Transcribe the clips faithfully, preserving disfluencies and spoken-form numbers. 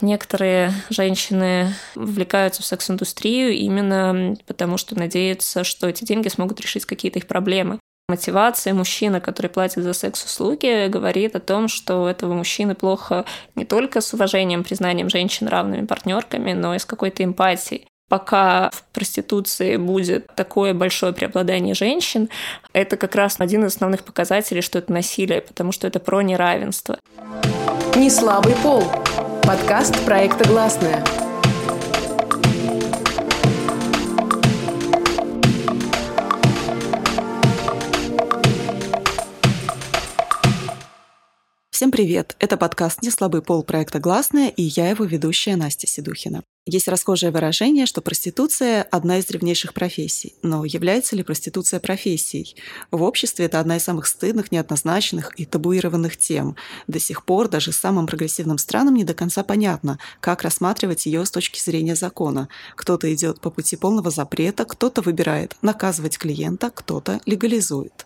Некоторые женщины вовлекаются в секс-индустрию именно потому, что надеются, что эти деньги смогут решить какие-то их проблемы. Мотивация мужчины, который платит за секс-услуги, говорит о том, что у этого мужчины плохо не только с уважением, признанием женщин равными партнерками, но и с какой-то эмпатией. Пока в проституции будет такое большое преобладание женщин, это как раз один из основных показателей, что это насилие, потому что это про неравенство. Неслабый пол. Подкаст проекта «Гласная». Всем привет! Это подкаст «Неслабый пол» проекта «Гласная» и я его ведущая Настя Седухина. Есть расхожее выражение, что проституция – одна из древнейших профессий. Но является ли проституция профессией? В обществе это одна из самых стыдных, неоднозначных и табуированных тем. До сих пор даже самым прогрессивным странам не до конца понятно, как рассматривать ее с точки зрения закона. Кто-то идет по пути полного запрета, кто-то выбирает наказывать клиента, кто-то легализует.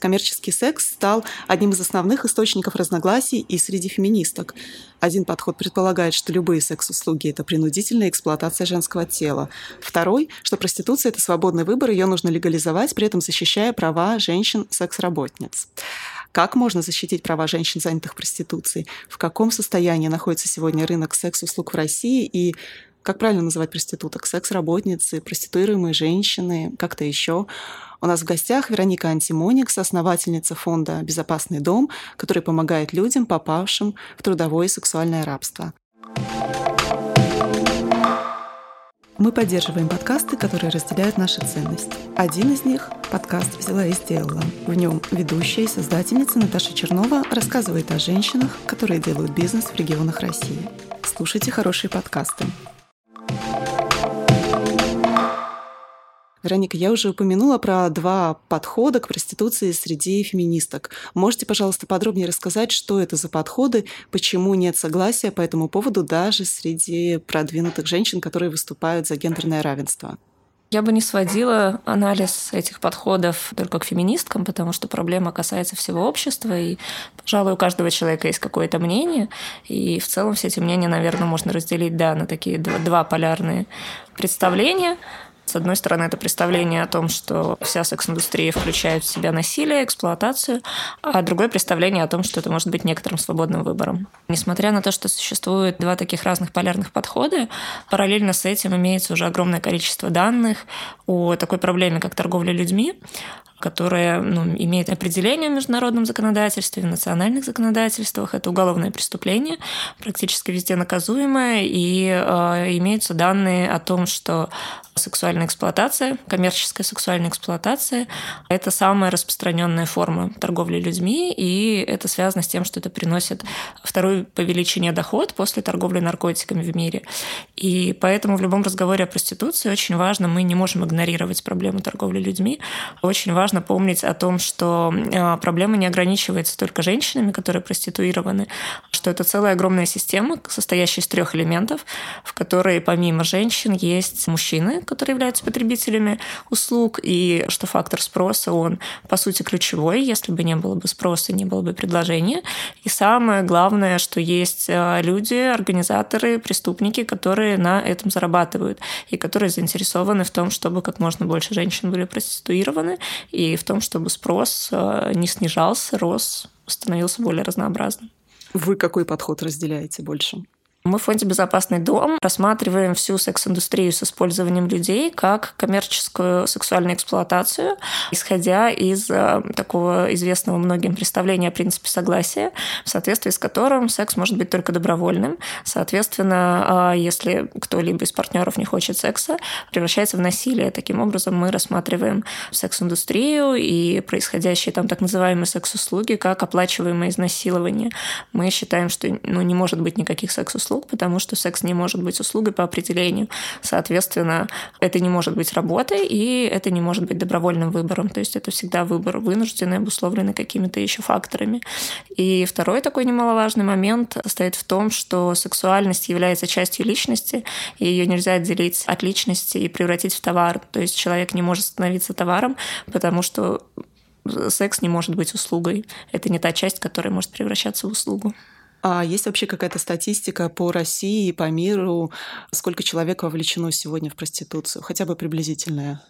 Коммерческий секс стал одним из основных источников разногласий и среди феминисток. Один подход предполагает, что любые секс-услуги – это принудительная эксплуатация женского тела. Второй, что проституция – это свободный выбор, ее нужно легализовать, при этом защищая права женщин-секс-работниц. Как можно защитить права женщин, занятых проституцией? В каком состоянии находится сегодня рынок секс-услуг в России? И как правильно называть проституток? Секс-работницы, проституируемые женщины, как-то еще? У нас в гостях Вероника Антимоник, соосновательница фонда «Безопасный дом», который помогает людям, попавшим в трудовое и сексуальное рабство. Мы поддерживаем подкасты, которые разделяют наши ценности. Один из них – подкаст «Взяла и сделала». В нем ведущая и создательница Наташа Чернова рассказывает о женщинах, которые делают бизнес в регионах России. Слушайте хорошие подкасты. Вероника, я уже упомянула про два подхода к проституции среди феминисток. Можете, пожалуйста, подробнее рассказать, что это за подходы, почему нет согласия по этому поводу даже среди продвинутых женщин, которые выступают за гендерное равенство? Я бы не сводила анализ этих подходов только к феминисткам, потому что проблема касается всего общества, и, пожалуй, у каждого человека есть какое-то мнение, и в целом все эти мнения, наверное, можно разделить, да, на такие два полярные представления. С одной стороны, это представление о том, что вся секс-индустрия включает в себя насилие, эксплуатацию, а другое представление о том, что это может быть некоторым свободным выбором. Несмотря на то, что существует два таких разных полярных подхода, параллельно с этим имеется уже огромное количество данных о такой проблеме, как торговля людьми, которая, ну, имеет определение в международном законодательстве, в национальных законодательствах. Это уголовное преступление, практически везде наказуемое, и э, имеются данные о том, что сексуальная эксплуатация, коммерческая сексуальная эксплуатация – это самая распространенная форма торговли людьми, и это связано с тем, что это приносит второй по величине доход после торговли наркотиками в мире. И поэтому в любом разговоре о проституции очень важно, мы не можем игнорировать проблему торговли людьми, очень важно помнить о том, что проблема не ограничивается только женщинами, которые проституированы, что это целая огромная система, состоящая из трех элементов, в которой помимо женщин есть мужчины, которые являются потребителями услуг, и что фактор спроса, он, по сути, ключевой. Если бы не было бы спроса, не было бы предложения. И самое главное, что есть люди, организаторы, преступники, которые на этом зарабатывают и которые заинтересованы в том, чтобы как можно больше женщин были проституированы, и в том, чтобы спрос не снижался, рос, становился более разнообразным. Вы какой подход разделяете больше? Мы в фонде «Безопасный дом» рассматриваем всю секс-индустрию с использованием людей как коммерческую сексуальную эксплуатацию, исходя из такого известного многим представления о принципе согласия, в соответствии с которым секс может быть только добровольным. Соответственно, если кто-либо из партнеров не хочет секса, превращается в насилие. Таким образом, мы рассматриваем секс-индустрию и происходящие там так называемые секс-услуги как оплачиваемое изнасилование. Мы считаем, что ну, не может быть никаких секс-услуг, потому что секс не может быть услугой по определению. Соответственно, это не может быть работой, и это не может быть добровольным выбором. То есть это всегда выбор вынужденный, обусловленный какими-то еще факторами. И второй такой немаловажный момент состоит в том, что сексуальность является частью личности, и ее нельзя отделить от личности и превратить в товар. То есть человек не может становиться товаром, потому что секс не может быть услугой. Это не та часть, которая может превращаться в услугу. А есть вообще какая-то статистика по России и по миру? Сколько человек вовлечено сегодня в проституцию? Хотя бы приблизительная.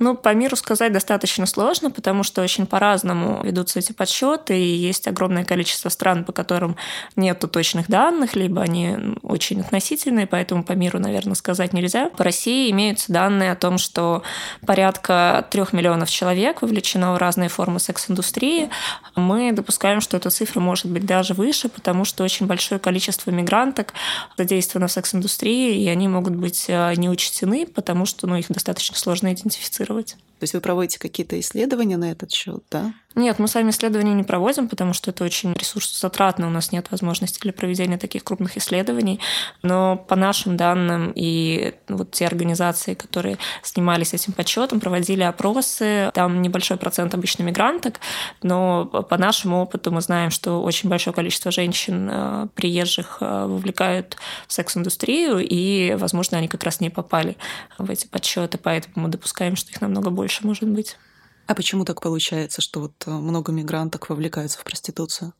Ну, по миру сказать достаточно сложно, потому что очень по-разному ведутся эти подсчеты, и есть огромное количество стран, по которым нету точных данных, либо они очень относительные, поэтому по миру, наверное, сказать нельзя. По России имеются данные о том, что порядка трех миллионов человек вовлечено в разные формы секс-индустрии. Мы допускаем, что эта цифра может быть даже выше, потому что очень большое количество мигранток задействовано в секс-индустрии, и они могут быть не учтены, потому что ну, их достаточно сложно идентифицировать. То есть вы проводите какие-то исследования на этот счет, да? Нет, мы сами исследования не проводим, потому что это очень ресурсозатратно, у нас нет возможности для проведения таких крупных исследований. Но по нашим данным и вот те организации, которые занимались этим подсчетом, проводили опросы. Там небольшой процент обычно мигранток, но по нашему опыту мы знаем, что очень большое количество женщин, приезжих, вовлекают в секс-индустрию, и, возможно, они как раз не попали в эти подсчеты, поэтому мы допускаем, что их намного больше может быть. А почему так получается, что вот много мигранток вовлекаются в проституцию?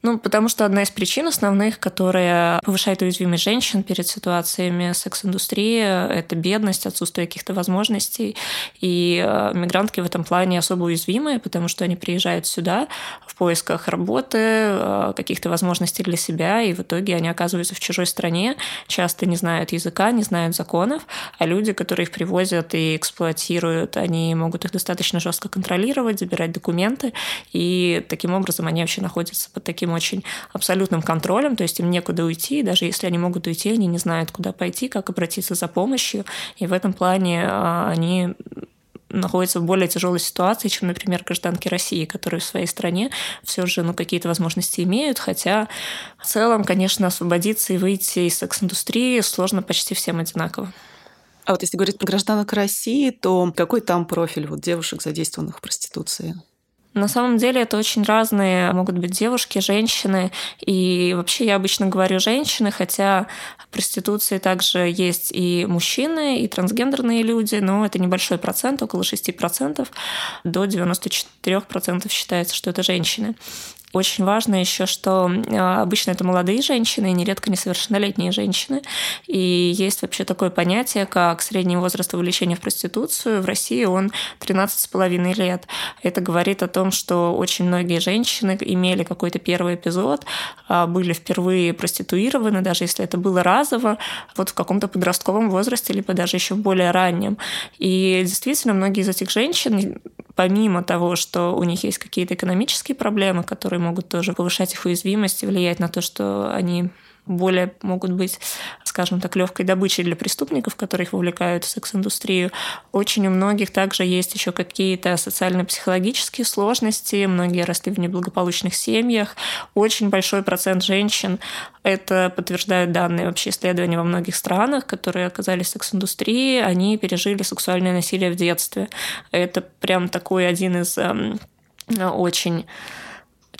Ну, потому что одна из причин основных, которая повышает уязвимость женщин перед ситуациями секс-индустрии, это бедность, отсутствие каких-то возможностей. И мигрантки в этом плане особо уязвимые, потому что они приезжают сюда в поисках работы, каких-то возможностей для себя, и в итоге они оказываются в чужой стране, часто не знают языка, не знают законов, а люди, которые их привозят и эксплуатируют, они могут их достаточно жестко контролировать, забирать документы, и таким образом они вообще находятся под таким очень абсолютным контролем, то есть им некуда уйти, даже если они могут уйти, они не знают, куда пойти, как обратиться за помощью, и в этом плане они находятся в более тяжелой ситуации, чем, например, гражданки России, которые в своей стране все же ну, какие-то возможности имеют, хотя в целом, конечно, освободиться и выйти из секс-индустрии сложно почти всем одинаково. А вот если говорить про гражданок России, то какой там профиль вот девушек, задействованных в проституции? На самом деле это очень разные могут быть девушки, женщины. И вообще я обычно говорю «женщины», хотя в проституции также есть и мужчины, и трансгендерные люди, но это небольшой процент, около шести процентов. До девяноста четырёх процентов считается, что это женщины. Очень важно еще, что обычно это молодые женщины, и нередко несовершеннолетние женщины. И есть вообще такое понятие, как средний возраст вовлечения в проституцию. В России он тринадцать с половиной лет. Это говорит о том, что очень многие женщины имели какой-то первый эпизод, были впервые проституированы, даже если это было разово, вот в каком-то подростковом возрасте, либо даже еще в более раннем. И действительно, многие из этих женщин, помимо того, что у них есть какие-то экономические проблемы, которые могут тоже повышать их уязвимость и влиять на то, что они более могут быть, скажем так, легкой добычей для преступников, которые их вовлекают в секс-индустрию. Очень у многих также есть еще какие-то социально-психологические сложности. Многие росли в неблагополучных семьях. Очень большой процент женщин, это подтверждают данные вообще исследования во многих странах, которые оказались в секс-индустрии, они пережили сексуальное насилие в детстве. Это прям такой один из эм, очень...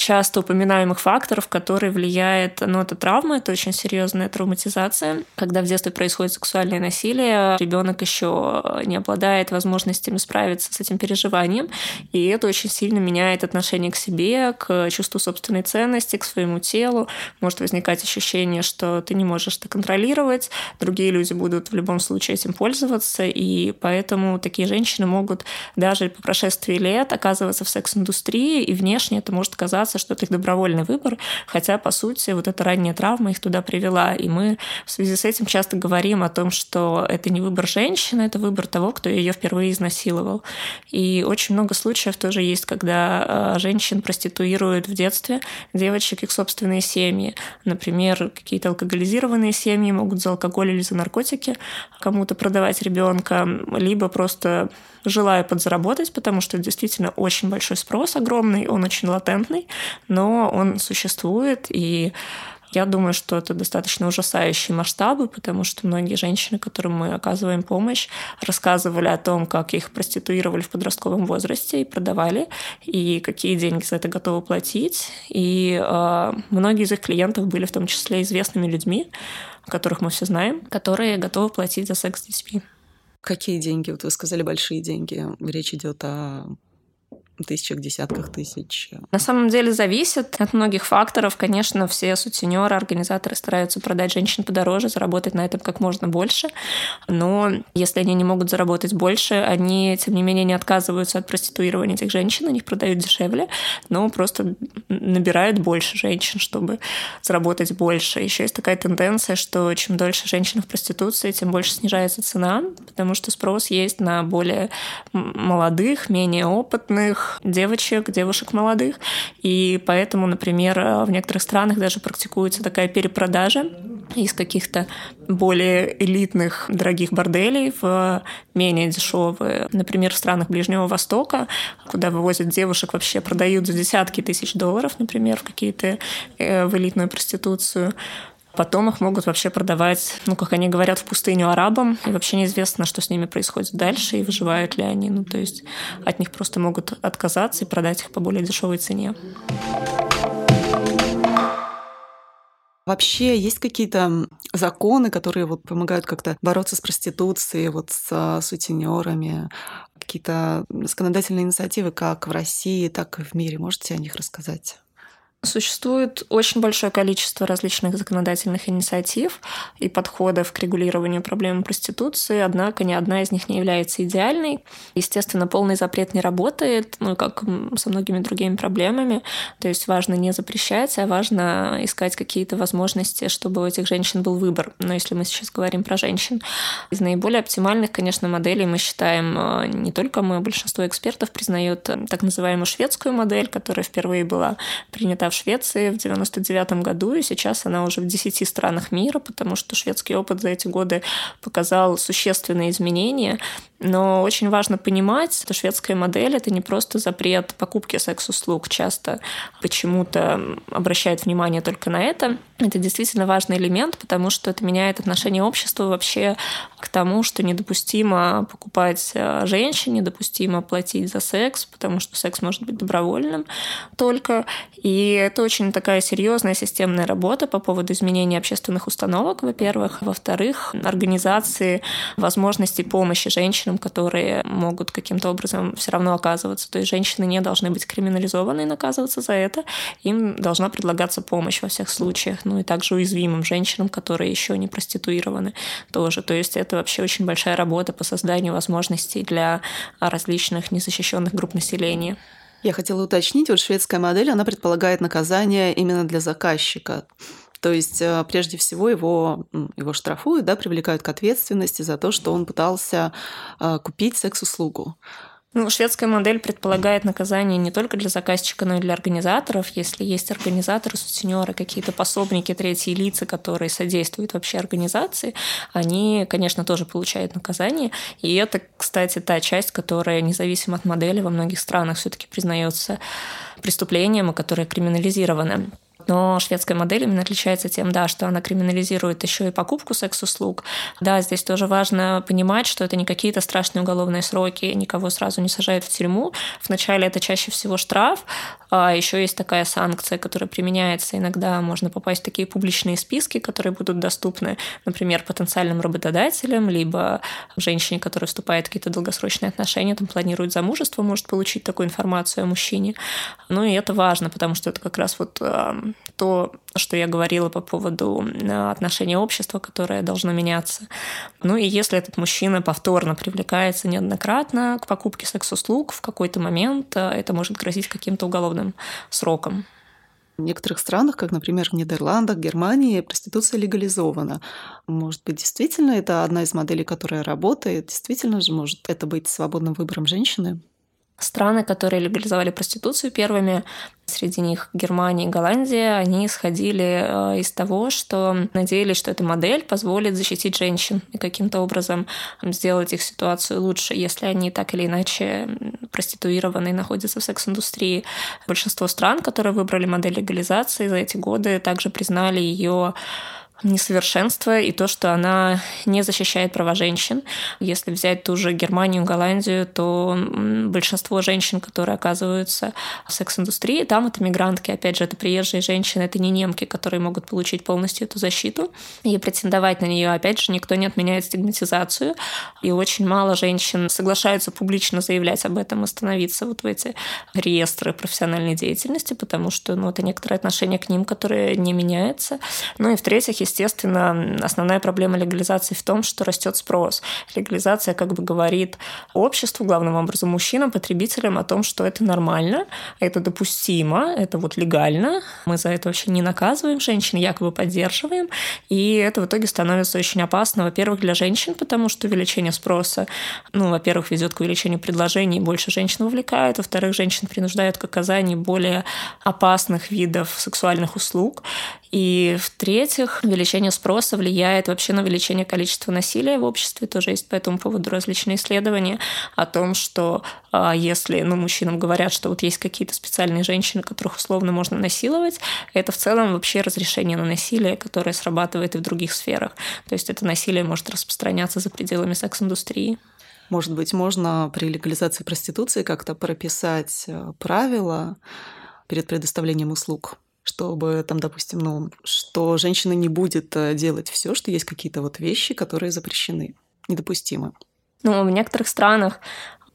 часто упоминаемых факторов, которые влияют, ну, это травма, это очень серьезная травматизация. Когда в детстве происходит сексуальное насилие, ребенок еще не обладает возможностями справиться с этим переживанием, и это очень сильно меняет отношение к себе, к чувству собственной ценности, к своему телу. Может возникать ощущение, что ты не можешь это контролировать, другие люди будут в любом случае этим пользоваться, и поэтому такие женщины могут даже по прошествии лет оказываться в секс-индустрии, и внешне это может казаться, что это их добровольный выбор, хотя, по сути, вот эта ранняя травма их туда привела. И мы в связи с этим часто говорим о том, что это не выбор женщины, это выбор того, кто ее впервые изнасиловал. И очень много случаев тоже есть, когда женщин проституируют в детстве, девочек, их собственные семьи. Например, какие-то алкоголизированные семьи могут за алкоголь или за наркотики кому-то продавать ребенка, либо просто желая подзаработать, потому что действительно очень большой спрос, огромный, он очень латентный, но он существует, и я думаю, что это достаточно ужасающие масштабы, потому что многие женщины, которым мы оказываем помощь, рассказывали о том, как их проституировали в подростковом возрасте и продавали, и какие деньги за это готовы платить. И э, многие из их клиентов были в том числе известными людьми, которых мы все знаем, которые готовы платить за секс с детьми. Какие деньги? Вот вы сказали большие деньги. Речь идет о тысячах, десятках тысяч. На самом деле зависит от многих факторов. Конечно, все сутенеры, организаторы стараются продать женщин подороже, заработать на этом как можно больше. Но если они не могут заработать больше, они, тем не менее, не отказываются от проституирования этих женщин, они их продают дешевле, но просто набирают больше женщин, чтобы заработать больше. Еще есть такая тенденция, что чем дольше женщин в проституции, тем больше снижается цена, потому что спрос есть на более молодых, менее опытных, девочек, девушек молодых. И поэтому, например, в некоторых странах даже практикуется такая перепродажа из каких-то более элитных дорогих борделей в менее дешевые. Например, в странах Ближнего Востока, куда вывозят девушек, вообще продают за десятки тысяч долларов, например, в какие-то э, в элитную проституцию. Потом их могут вообще продавать, ну, как они говорят, в пустыню арабам. И вообще неизвестно, что с ними происходит дальше и выживают ли они. Ну, то есть от них просто могут отказаться и продать их по более дешевой цене. Вообще есть какие-то законы, которые вот помогают как-то бороться с проституцией, вот с сутенерами? Какие-то законодательные инициативы как в России, так и в мире? Можете о них рассказать? Существует очень большое количество различных законодательных инициатив и подходов к регулированию проблемы проституции, однако ни одна из них не является идеальной. Естественно, полный запрет не работает, ну, как со многими другими проблемами. То есть важно не запрещать, а важно искать какие-то возможности, чтобы у этих женщин был выбор. Но если мы сейчас говорим про женщин, из наиболее оптимальных, конечно, моделей мы считаем, не только мы, большинство экспертов признают так называемую шведскую модель, которая впервые была принята в Швеции в девяносто девятом году, и сейчас она уже в десяти странах мира, потому что шведский опыт за эти годы показал существенные изменения. Но очень важно понимать, что шведская модель — это не просто запрет покупки секс-услуг. Часто почему-то обращают внимание только на это. Это действительно важный элемент, потому что это меняет отношение общества вообще к тому, что недопустимо покупать женщин, недопустимо платить за секс, потому что секс может быть добровольным только. И это очень такая серьезная системная работа по поводу изменения общественных установок, во-первых. Во-вторых, организации возможностей помощи женщин, которые могут каким-то образом все равно оказываться. То есть женщины не должны быть криминализованы и наказываться за это. Им должна предлагаться помощь во всех случаях. Ну и также уязвимым женщинам, которые еще не проституированы, тоже. То есть это вообще очень большая работа по созданию возможностей для различных незащищенных групп населения. Я хотела уточнить, вот шведская модель, она предполагает наказание именно для заказчика. То есть, прежде всего, его, его штрафуют, да, привлекают к ответственности за то, что он пытался купить секс-услугу. Ну, шведская модель предполагает наказание не только для заказчика, но и для организаторов. Если есть организаторы, сутенеры, какие-то пособники, третьи лица, которые содействуют вообще организации, они, конечно, тоже получают наказание. И это, кстати, та часть, которая, независимо от модели, во многих странах все-таки признается преступлением, и которая криминализирована. Но шведская модель именно отличается тем, да, что она криминализирует еще и покупку секс-услуг. Да, здесь тоже важно понимать, что это не какие-то страшные уголовные сроки, никого сразу не сажают в тюрьму. Вначале это чаще всего штраф, а еще есть такая санкция, которая применяется. Иногда можно попасть в такие публичные списки, которые будут доступны, например, потенциальным работодателям, либо женщине, которая вступает в какие-то долгосрочные отношения, там планирует замужество, может получить такую информацию о мужчине. Ну и это важно, потому что это как раз вот... то, что я говорила по поводу отношения общества, которое должно меняться. Ну и если этот мужчина повторно привлекается неоднократно к покупке секс-услуг, в какой-то момент это может грозить каким-то уголовным сроком. В некоторых странах, как, например, в Нидерландах, Германии, проституция легализована. Может быть, действительно это одна из моделей, которая работает? Действительно же может это быть свободным выбором женщины? Страны, которые легализовали проституцию первыми, среди них Германия и Голландия, они исходили из того, что надеялись, что эта модель позволит защитить женщин и каким-то образом сделать их ситуацию лучше, если они так или иначе проституированы и находятся в секс-индустрии. Большинство стран, которые выбрали модель легализации за эти годы, также признали ее несовершенство и то, что она не защищает права женщин. Если взять ту же Германию, Голландию, то большинство женщин, которые оказываются в секс-индустрии, там это мигрантки. Опять же, это приезжие женщины, это не немки, которые могут получить полностью эту защиту и претендовать на нее. Опять же, никто не отменяет стигматизацию, и очень мало женщин соглашаются публично заявлять об этом и становиться вот в эти реестры профессиональной деятельности, потому что ну, это некоторое отношение к ним, которое не меняется. Ну и в-третьих, естественно, основная проблема легализации в том, что растет спрос. Легализация как бы говорит обществу, главным образом мужчинам, потребителям о том, что это нормально, это допустимо, это вот легально, мы за это вообще не наказываем женщин, якобы поддерживаем, и это в итоге становится очень опасно, во-первых, для женщин, потому что увеличение спроса, ну, во-первых, ведет к увеличению предложений, больше женщин увлекают, во-вторых, женщин принуждают к оказанию более опасных видов сексуальных услуг, и в-третьих, увеличение спроса влияет вообще на увеличение количества насилия в обществе. Тоже есть по этому поводу различные исследования о том, что если ну, мужчинам говорят, что вот есть какие-то специальные женщины, которых условно можно насиловать, это в целом вообще разрешение на насилие, которое срабатывает и в других сферах. То есть это насилие может распространяться за пределами секс-индустрии. Может быть, можно при легализации проституции как-то прописать правила перед предоставлением услуг? Чтобы там, допустим, ну, что женщина не будет делать все, что есть какие-то вот вещи, которые запрещены, недопустимы. Ну, в некоторых странах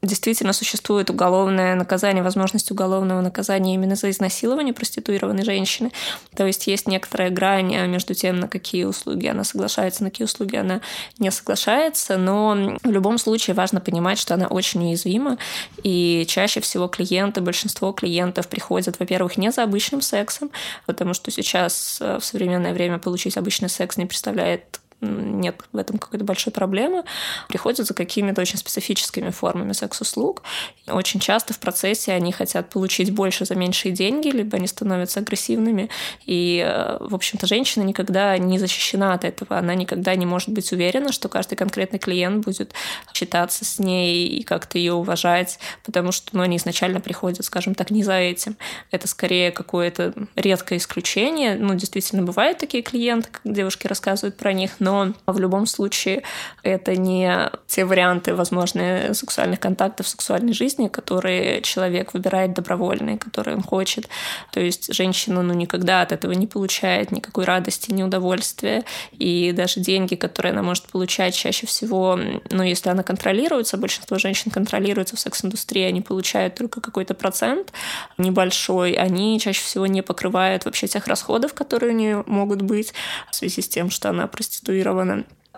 действительно существует уголовное наказание, возможность уголовного наказания именно за изнасилование проституированной женщины. То есть есть некоторая грань между тем, на какие услуги она соглашается, на какие услуги она не соглашается. Но в любом случае важно понимать, что она очень уязвима. И чаще всего клиенты, большинство клиентов приходят, во-первых, не за обычным сексом, потому что сейчас в современное время получить обычный секс не представляет нет в этом какой-то большой проблемы, приходят за какими-то очень специфическими формами секс-услуг. Очень часто в процессе они хотят получить больше за меньшие деньги, либо они становятся агрессивными. И, в общем-то, женщина никогда не защищена от этого. Она никогда не может быть уверена, что каждый конкретный клиент будет считаться с ней и как-то ее уважать, потому что ну, они изначально приходят, скажем так, не за этим. Это скорее какое-то редкое исключение. Ну, действительно, бывают такие клиенты, как девушки рассказывают про них, но Но в любом случае это не те варианты возможные сексуальных контактов, сексуальной жизни, которые человек выбирает добровольно, которые он хочет. То есть женщина ну, никогда от этого не получает никакой радости, ни удовольствия. И даже деньги, которые она может получать чаще всего, ну, если она контролируется, большинство женщин контролируется в секс-индустрии, они получают только какой-то процент небольшой, они чаще всего не покрывают вообще тех расходов, которые у нее могут быть в связи с тем, что она проституирована.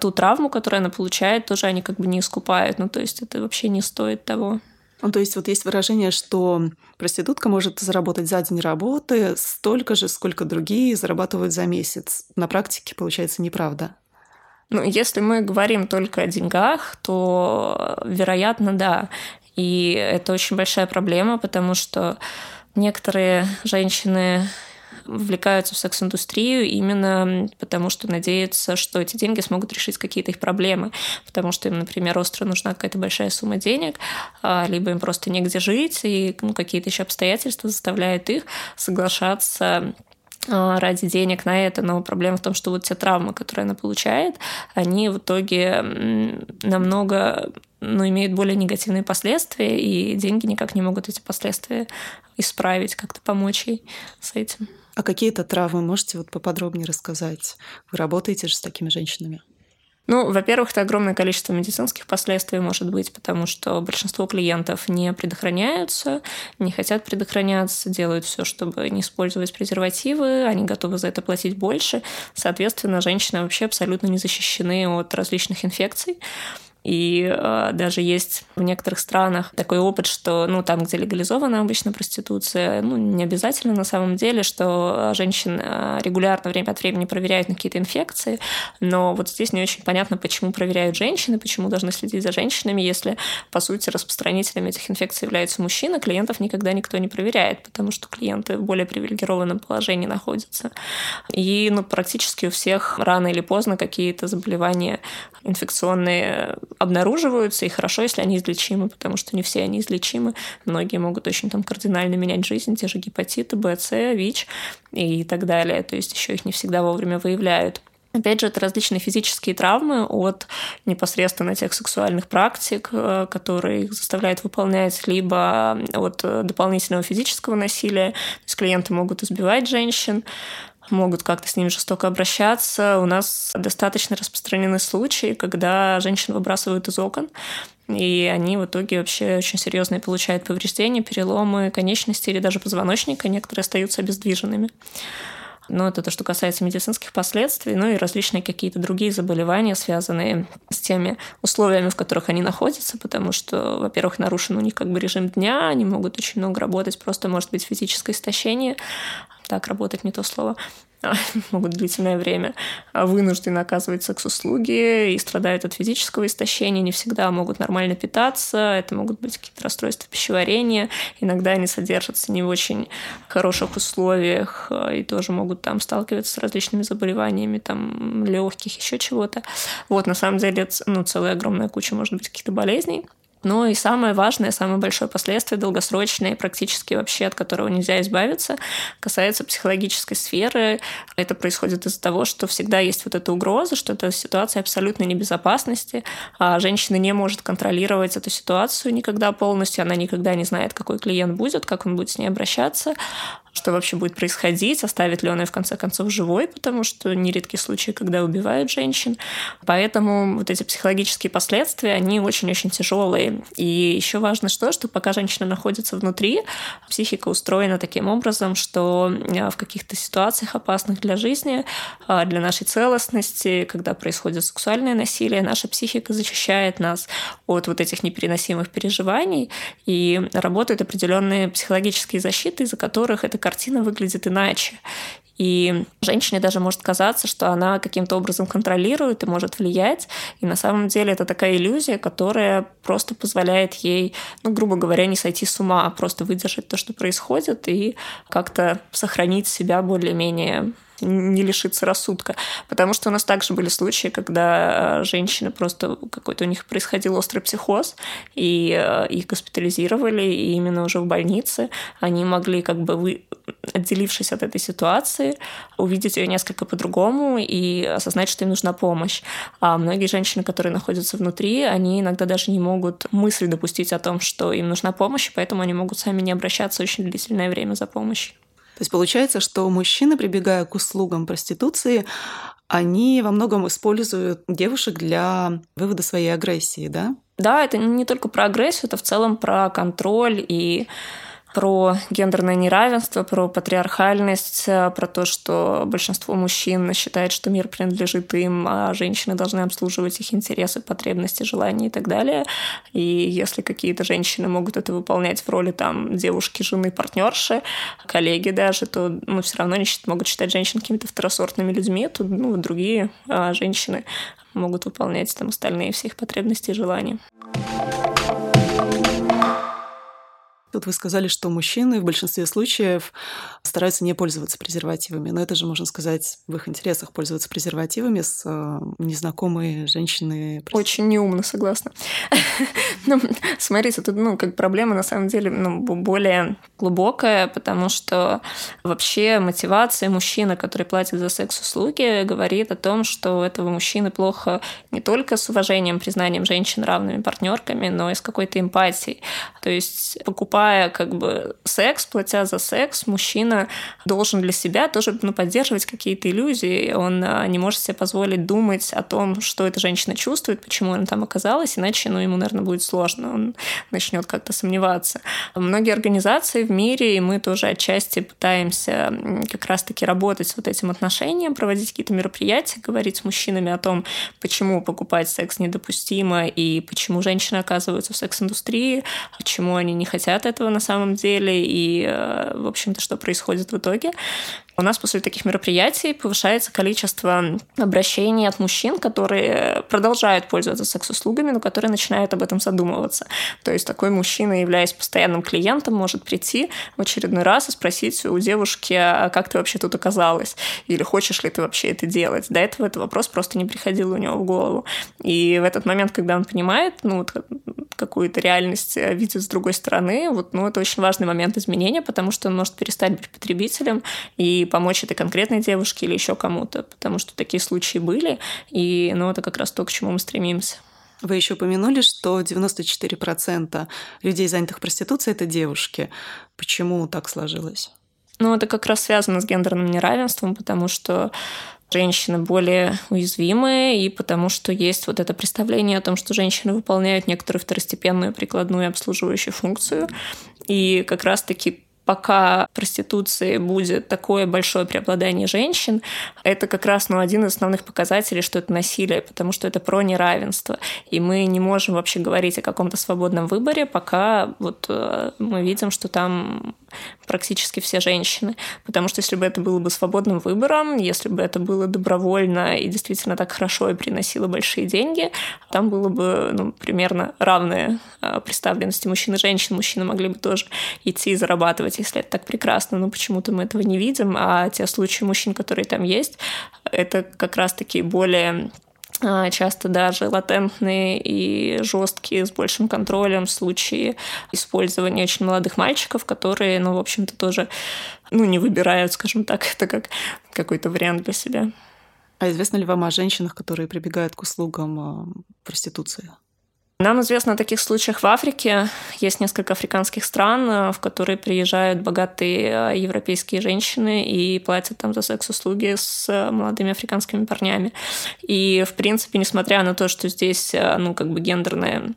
Ту травму, которую она получает, тоже они как бы не искупают. Ну, то есть это вообще не стоит того. Ну, то есть вот есть выражение, что проститутка может заработать за день работы столько же, сколько другие зарабатывают за месяц. На практике получается неправда. Ну, если мы говорим только о деньгах, то, вероятно, да. И это очень большая проблема, потому что некоторые женщины вовлекаются в секс-индустрию именно потому, что надеются, что эти деньги смогут решить какие-то их проблемы, потому что им, например, остро нужна какая-то большая сумма денег, либо им просто негде жить, и ну, какие-то еще обстоятельства заставляют их соглашаться ради денег на это, но проблема в том, что вот те травмы, которые она получает, они в итоге намного, ну, имеют более негативные последствия, и деньги никак не могут эти последствия исправить, как-то помочь ей с этим. А какие-то травмы можете вот поподробнее рассказать? Вы работаете же с такими женщинами? Ну, во-первых, это огромное количество медицинских последствий может быть, потому что большинство клиентов не предохраняются, не хотят предохраняться, делают все, чтобы не использовать презервативы, они готовы за это платить больше. Соответственно, женщины вообще абсолютно не защищены от различных инфекций. И э, даже есть в некоторых странах такой опыт, что ну, там, где легализована обычно проституция, ну, не обязательно на самом деле, что женщин регулярно время от времени проверяют на какие-то инфекции, но вот здесь не очень понятно, почему проверяют женщины, почему должны следить за женщинами, если, по сути, распространителями этих инфекций являются мужчины, клиентов никогда никто не проверяет, потому что клиенты в более привилегированном положении находятся. И ну, практически у всех рано или поздно какие-то заболевания инфекционные обнаруживаются, и хорошо, если они излечимы, потому что не все они излечимы. Многие могут очень там кардинально менять жизнь, те же гепатиты, Б, С, ВИЧ и так далее. То есть еще их не всегда вовремя выявляют. Опять же, это различные физические травмы от непосредственно тех сексуальных практик, которые их заставляют выполнять, либо от дополнительного физического насилия. То есть клиенты могут избивать женщин, могут как-то с ними жестоко обращаться. У нас достаточно распространены случаи, когда женщин выбрасывают из окон, и они в итоге вообще очень серьезные получают повреждения, переломы конечностей или даже позвоночника, некоторые остаются обездвиженными. Но это то, что касается медицинских последствий, ну и различные какие-то другие заболевания, связанные с теми условиями, в которых они находятся, потому что, во-первых, нарушен у них как бы режим дня, они могут очень много работать, просто может быть физическое истощение, так, работать не то слово, могут длительное время вынуждены оказывать секс-услуги и страдают от физического истощения, не всегда могут нормально питаться, это могут быть какие-то расстройства пищеварения, иногда они содержатся не в очень хороших условиях и тоже могут там сталкиваться с различными заболеваниями там, легких, еще чего-то. Вот, на самом деле, ну, целая огромная куча, может быть, каких-то болезней. Ну и самое важное, самое большое последствие, долгосрочное, практически вообще от которого нельзя избавиться, касается психологической сферы. Это происходит из-за того, что всегда есть вот эта угроза, что это ситуация абсолютной небезопасности, а женщина не может контролировать эту ситуацию никогда полностью, она никогда не знает, какой клиент будет, как он будет с ней обращаться, что вообще будет происходить, оставит ли он ее в конце концов живой, потому что нередки случаи, когда убивают женщин. Поэтому вот эти психологические последствия, они очень-очень тяжелые. И еще важно что, что пока женщина находится внутри, психика устроена таким образом, что в каких-то ситуациях, опасных для жизни, для нашей целостности, когда происходит сексуальное насилие, наша психика защищает нас от вот этих непереносимых переживаний, и работают определенные психологические защиты, из-за которых это картина выглядит иначе. И женщине даже может казаться, что она каким-то образом контролирует и может влиять. И на самом деле это такая иллюзия, которая просто позволяет ей, ну, грубо говоря, не сойти с ума, а просто выдержать то, что происходит, и как-то сохранить себя более-менее, не лишиться рассудка. Потому что у нас также были случаи, когда женщины просто какой-то у них происходил острый психоз, и их госпитализировали, и именно уже в больнице они могли, как бы вы, отделившись от этой ситуации, увидеть ее несколько по-другому и осознать, что им нужна помощь. А многие женщины, которые находятся внутри, они иногда даже не могут мысли допустить о том, что им нужна помощь, и поэтому они могут сами не обращаться очень длительное время за помощью. То есть получается, что мужчины, прибегая к услугам проституции, они во многом используют девушек для вывода своей агрессии, да? Да, это не только про агрессию, это в целом про контроль и про гендерное неравенство, про патриархальность, про то, что большинство мужчин считает, что мир принадлежит им, а женщины должны обслуживать их интересы, потребности, желания и так далее. И если какие-то женщины могут это выполнять в роли там, девушки, жены, партнерши, коллеги даже, то ну, все равно они могут считать женщин какими-то второсортными людьми, то ну, другие а, женщины могут выполнять там, остальные все их потребности и желания. Вот вы сказали, что мужчины в большинстве случаев стараются не пользоваться презервативами. Но это же, можно сказать, в их интересах пользоваться презервативами с незнакомой женщиной. Очень неумно, согласна. Ну, смотрите, тут ну, как проблема на самом деле ну, более глубокая, потому что вообще мотивация мужчины, который платит за секс-услуги, говорит о том, что у этого мужчины плохо не только с уважением, признанием женщин равными партнерками, но и с какой-то эмпатией. То есть покупая как бы секс, платя за секс, мужчина должен для себя тоже ну, поддерживать какие-то иллюзии. Он не может себе позволить думать о том, что эта женщина чувствует, почему она там оказалась, иначе ну, ему, наверное, будет сложно, он начнет как-то сомневаться. Многие организации в мире, и мы тоже отчасти пытаемся как раз-таки работать с вот этим отношением, проводить какие-то мероприятия, говорить с мужчинами о том, почему покупать секс недопустимо и почему женщины оказываются в секс-индустрии, почему они не хотят этого на самом деле и, в общем-то, что происходит в итоге. У нас после таких мероприятий повышается количество обращений от мужчин, которые продолжают пользоваться секс-услугами, но которые начинают об этом задумываться. То есть такой мужчина, являясь постоянным клиентом, может прийти в очередной раз и спросить у девушки, а как ты вообще тут оказалась? Или хочешь ли ты вообще это делать? До этого этот вопрос просто не приходил у него в голову. И в этот момент, когда он понимает, ну вот какую-то реальность видит с другой стороны. Вот, ну, это очень важный момент изменения, потому что он может перестать быть потребителем и помочь этой конкретной девушке или еще кому-то, потому что такие случаи были, и ну, это как раз то, к чему мы стремимся. Вы еще упомянули, что девяносто четыре процента людей, занятых проституцией, это девушки. Почему так сложилось? Ну, это как раз связано с гендерным неравенством, потому что женщины более уязвимы, и потому что есть вот это представление о том, что женщины выполняют некоторую второстепенную, прикладную, обслуживающую функцию. И как раз-таки пока в проституции будет такое большое преобладание женщин, это как раз ну, один из основных показателей, что это насилие, потому что это про неравенство. И мы не можем вообще говорить о каком-то свободном выборе, пока вот мы видим, что там практически все женщины. Потому что если бы это было бы свободным выбором, если бы это было добровольно и действительно так хорошо и приносило большие деньги, там было бы ну, примерно равная представленность мужчин и женщин. Мужчины могли бы тоже идти и зарабатывать, если это так прекрасно, но почему-то мы этого не видим, а те случаи мужчин, которые там есть, это как раз-таки более часто даже латентные и жесткие, с большим контролем случаи использования очень молодых мальчиков, которые, ну, в общем-то, тоже ну, не выбирают, скажем так, это как какой-то вариант для себя. А известно ли вам о женщинах, которые прибегают к услугам проституции? Нам известно о таких случаях в Африке. Есть несколько африканских стран, в которые приезжают богатые европейские женщины и платят там за секс-услуги с молодыми африканскими парнями. И, в принципе, несмотря на то, что здесь, ну, как бы гендерная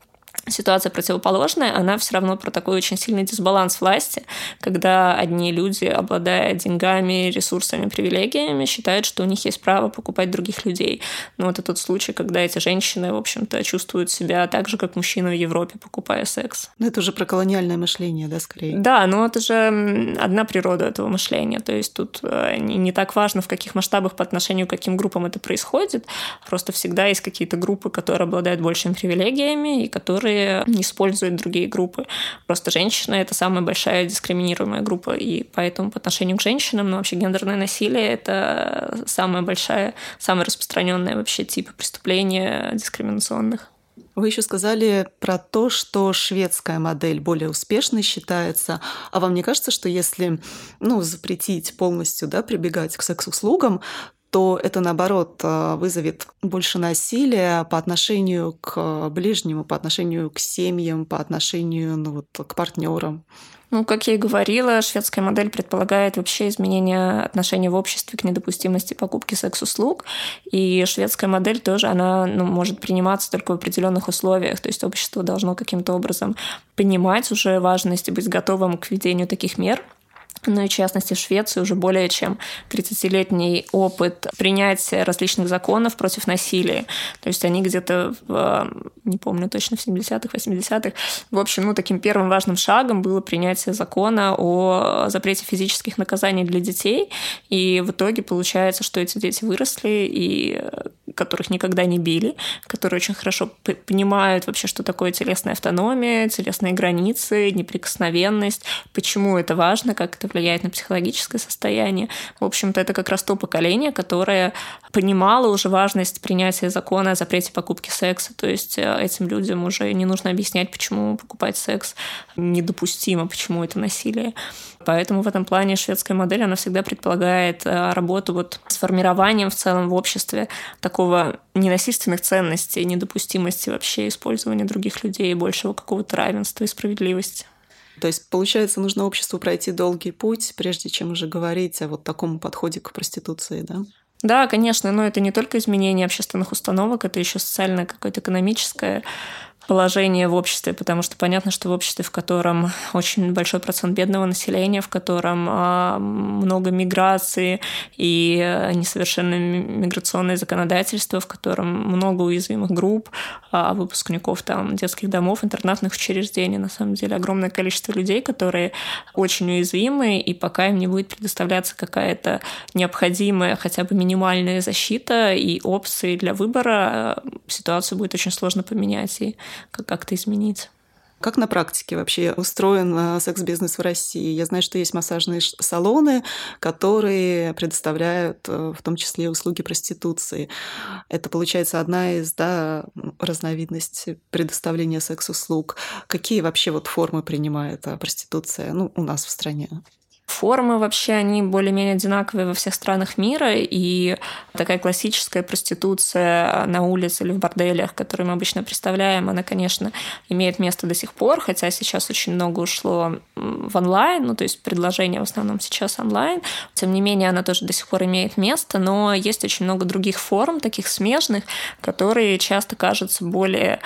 ситуация противоположная, она все равно про такой очень сильный дисбаланс власти, когда одни люди, обладая деньгами, ресурсами, привилегиями, считают, что у них есть право покупать других людей. Но вот это тот случай, когда эти женщины, в общем-то, чувствуют себя так же, как мужчины в Европе, покупая секс. Но это уже про колониальное мышление, да, скорее? Да, но это же одна природа этого мышления. То есть тут не так важно, в каких масштабах по отношению к каким группам это происходит. Просто всегда есть какие-то группы, которые обладают большими привилегиями и которые не используют другие группы. Просто женщина — это самая большая дискриминируемая группа, и поэтому по отношению к женщинам, ну, вообще гендерное насилие — это самая большая, самая распространенная вообще тип преступления дискриминационных. Вы еще сказали про то, что шведская модель более успешной считается. А вам не кажется, что если ну, запретить полностью да, прибегать к секс-услугам, то это, наоборот, вызовет больше насилия по отношению к ближнему, по отношению к семьям, по отношению, ну, вот, к партнерам? Ну, как я и говорила, шведская модель предполагает вообще изменение отношений в обществе к недопустимости покупки секс-услуг. И шведская модель тоже, она, ну, может приниматься только в определенных условиях. То есть общество должно каким-то образом понимать уже важность и быть готовым к введению таких мер. Ну и, в частности, в Швеции уже более чем тридцатилетний опыт принятия различных законов против насилия. То есть они где-то, в, не помню точно, в семидесятых, восьмидесятых, в общем, ну, таким первым важным шагом было принятие закона о запрете физических наказаний для детей. И в итоге получается, что эти дети выросли, и которых никогда не били, которые очень хорошо понимают вообще, что такое телесная автономия, телесные границы, неприкосновенность, почему это важно, как это влияет на психологическое состояние. В общем-то, это как раз то поколение, которое понимало уже важность принятия закона о запрете покупки секса. То есть этим людям уже не нужно объяснять, почему покупать секс недопустимо, почему это насилие. Поэтому в этом плане шведская модель, она всегда предполагает работу вот с формированием в целом в обществе такого ненасильственных ценностей, недопустимости вообще использования других людей, большего какого-то равенства и справедливости. То есть, получается, нужно обществу пройти долгий путь, прежде чем уже говорить о вот таком подходе к проституции, да? Да, конечно, но это не только изменение общественных установок, это еще социальное какое-то экономическое положение в обществе, потому что понятно, что в обществе, в котором очень большой процент бедного населения, в котором много миграции и несовершенное миграционное законодательство, в котором много уязвимых групп, выпускников там, детских домов, интернатных учреждений, на самом деле огромное количество людей, которые очень уязвимы, и пока им не будет предоставляться какая-то необходимая, хотя бы минимальная защита и опции для выбора, ситуацию будет очень сложно поменять и как-то изменить. Как на практике вообще устроен секс-бизнес в России? Я знаю, что есть массажные салоны, которые предоставляют в том числе услуги проституции. Это, получается, одна из да, разновидностей предоставления секс-услуг. Какие вообще вот формы принимает проституция ну, у нас в стране? Формы вообще, они более-менее одинаковые во всех странах мира, и такая классическая проституция на улице или в борделях, которую мы обычно представляем, она, конечно, имеет место до сих пор, хотя сейчас очень много ушло в онлайн, ну, то есть предложения в основном сейчас онлайн. Тем не менее, она тоже до сих пор имеет место, но есть очень много других форм, таких смежных, которые часто кажутся более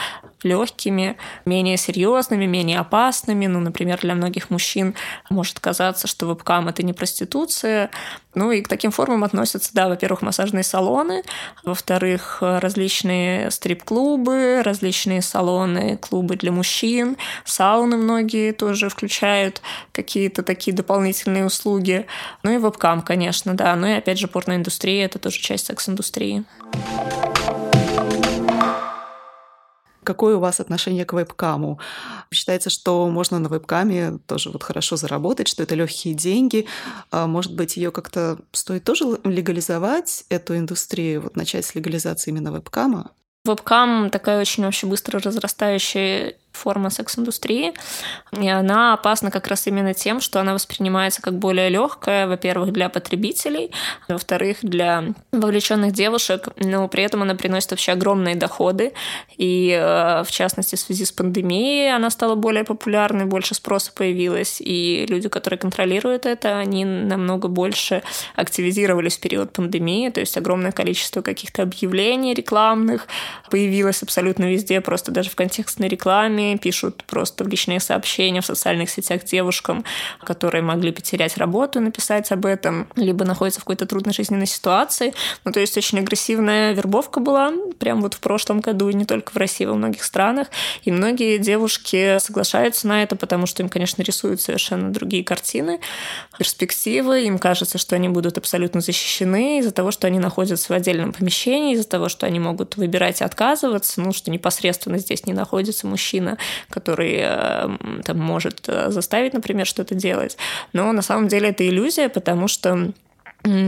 легкими, менее серьезными, менее опасными. Ну, например, для многих мужчин может казаться, что вебкам — это не проституция. Ну и к таким формам относятся, да, во-первых, массажные салоны, во-вторых, различные стрип-клубы, различные салоны, клубы для мужчин, сауны многие тоже включают какие-то такие дополнительные услуги. Ну и вебкам, конечно, да. Ну и опять же порноиндустрия — это тоже часть секс-индустрии. Какое у вас отношение к вебкаму? Считается, что можно на вебкаме тоже вот хорошо заработать, что это легкие деньги. Может быть, ее как-то стоит тоже легализовать, эту индустрию, вот начать с легализации именно вебкама? Вебкам такая очень вообще быстро разрастающая форма секс-индустрии, и она опасна как раз именно тем, что она воспринимается как более легкая, во-первых, для потребителей, во-вторых, для вовлеченных девушек, но при этом она приносит вообще огромные доходы, и в частности в связи с пандемией она стала более популярной, больше спроса появилось, и люди, которые контролируют это, они намного больше активизировались в период пандемии, то есть огромное количество каких-то объявлений рекламных появилось абсолютно везде, просто даже в контекстной рекламе, пишут просто в личные сообщения в социальных сетях девушкам, которые могли потерять работу, написать об этом, либо находятся в какой-то трудной жизненной ситуации. Ну, то есть очень агрессивная вербовка была прям вот в прошлом году, и не только в России, во многих странах. И многие девушки соглашаются на это, потому что им, конечно, рисуют совершенно другие картины, перспективы. Им кажется, что они будут абсолютно защищены из-за того, что они находятся в отдельном помещении, из-за того, что они могут выбирать и отказываться, ну, что непосредственно здесь не находится мужчина, который там может заставить, например, что-то делать. Но на самом деле это иллюзия, потому что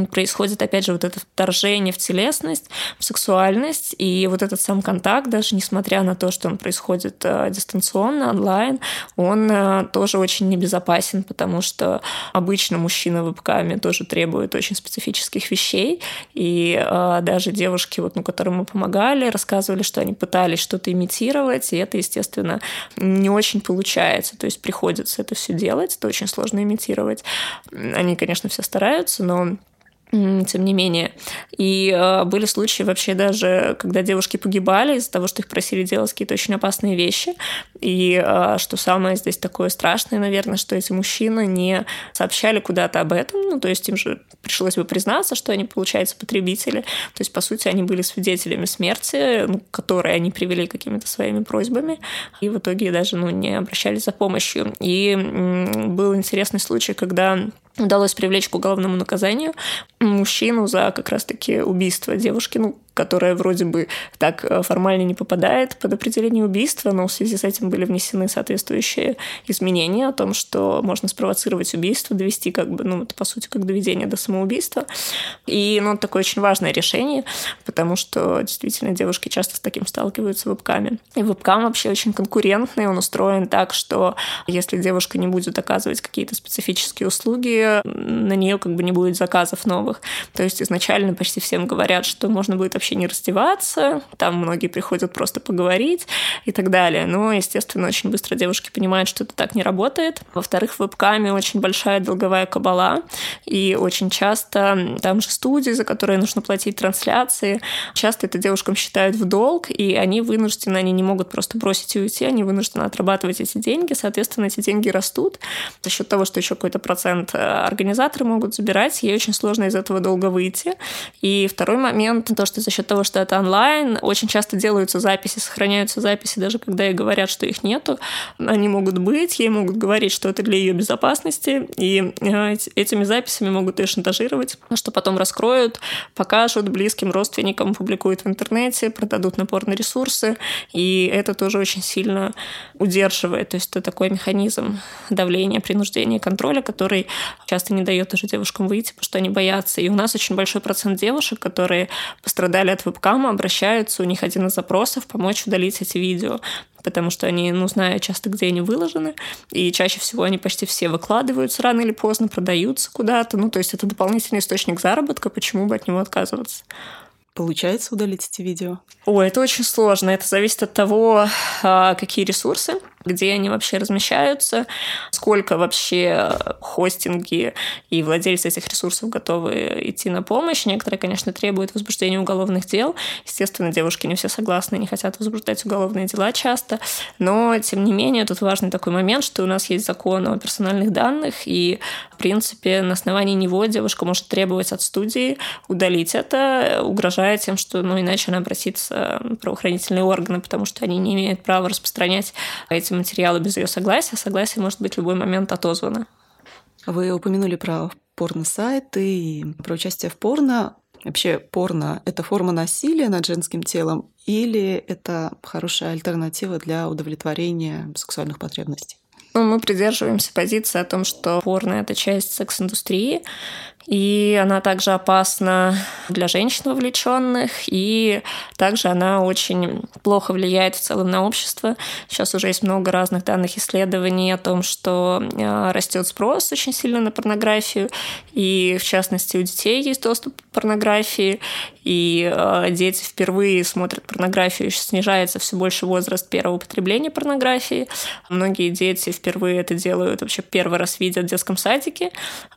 происходит, опять же, вот это вторжение в телесность, в сексуальность, и вот этот сам контакт, даже несмотря на то, что он происходит дистанционно, онлайн, он тоже очень небезопасен, потому что обычно мужчина в вебкаме тоже требует очень специфических вещей, и даже девушки, вот, ну, которым мы помогали, рассказывали, что они пытались что-то имитировать, и это, естественно, не очень получается, то есть приходится это все делать, это очень сложно имитировать. Они, конечно, все стараются, но тем не менее. И э, были случаи вообще даже, когда девушки погибали из-за того, что их просили делать какие-то очень опасные вещи. И э, что самое здесь такое страшное, наверное, что эти мужчины не сообщали куда-то об этом. Ну, то есть им же пришлось бы признаться, что они, получается, потребители. То есть, по сути, они были свидетелями смерти, ну, которые они привели какими-то своими просьбами. И в итоге даже ну, не обращались за помощью. И м-м, был интересный случай, когда удалось привлечь к уголовному наказанию мужчину за как раз-таки убийство девушки, ну, которая вроде бы так формально не попадает под определение убийства, но в связи с этим были внесены соответствующие изменения о том, что можно спровоцировать убийство, довести как бы, ну, это по сути как доведение до самоубийства. И, ну, такое очень важное решение, потому что действительно девушки часто с таким сталкиваются вебками. И вебкам вообще очень конкурентный, он устроен так, что если девушка не будет оказывать какие-то специфические услуги, на нее как бы не будет заказов новых. То есть изначально почти всем говорят, что можно будет вообще не раздеваться, там многие приходят просто поговорить и так далее. Но, естественно, очень быстро девушки понимают, что это так не работает. Во-вторых, в вебкаме очень большая долговая кабала, и очень часто там же студии, за которые нужно платить трансляции, часто это девушкам считают в долг, и они вынуждены, они не могут просто бросить и уйти, они вынуждены отрабатывать эти деньги, соответственно, эти деньги растут. За счет того, что еще какой-то процент организаторы могут забирать, ей очень сложно из этого долга выйти. И второй момент, то, что за счет того, что это онлайн, очень часто делаются записи, сохраняются записи, даже когда ей говорят, что их нету. Они могут быть, ей могут говорить, что это для ее безопасности, и этими записями могут ее шантажировать, что потом раскроют, покажут близким, родственникам, публикуют в интернете, продадут на порно-ресурсы, и это тоже очень сильно удерживает. То есть это такой механизм давления, принуждения, контроля, который часто не дает уже девушкам выйти, потому что они боятся. И у нас очень большой процент девушек, которые пострадали от вебкама, обращаются, у них один из запросов — помочь удалить эти видео, потому что они, ну, знают часто, где они выложены, и чаще всего они почти все выкладываются рано или поздно, продаются куда-то, ну, то есть это дополнительный источник заработка, почему бы от него отказываться? Получается удалить эти видео? Ой, это очень сложно. Это зависит от того, какие ресурсы, где они вообще размещаются, сколько вообще хостинги и владельцы этих ресурсов готовы идти на помощь. Некоторые, конечно, требуют возбуждения уголовных дел. Естественно, девушки не все согласны, не хотят возбуждать уголовные дела часто. Но, тем не менее, тут важный такой момент, что у нас есть закон о персональных данных, и, в принципе, на основании него девушка может требовать от студии удалить это, угрожая тем, что, ну, иначе она обратится в правоохранительные органы, потому что они не имеют права распространять эти материалы без ее согласия. Согласие может быть в любой момент отозвано. Вы упомянули про порно-сайты и про участие в порно. Вообще порно — это форма насилия над женским телом или это хорошая альтернатива для удовлетворения сексуальных потребностей? Ну, мы придерживаемся позиции о том, что порно — это часть секс-индустрии, и она также опасна для женщин вовлеченных, и также она очень плохо влияет в целом на общество. Сейчас уже есть много разных данных исследований о том, что растет спрос очень сильно на порнографию, и в частности у детей есть доступ к порнографии, и дети впервые смотрят порнографию, снижается все больше возраст первого потребления порнографии. Многие дети впервые это делают, вообще первый раз видят в детском садике,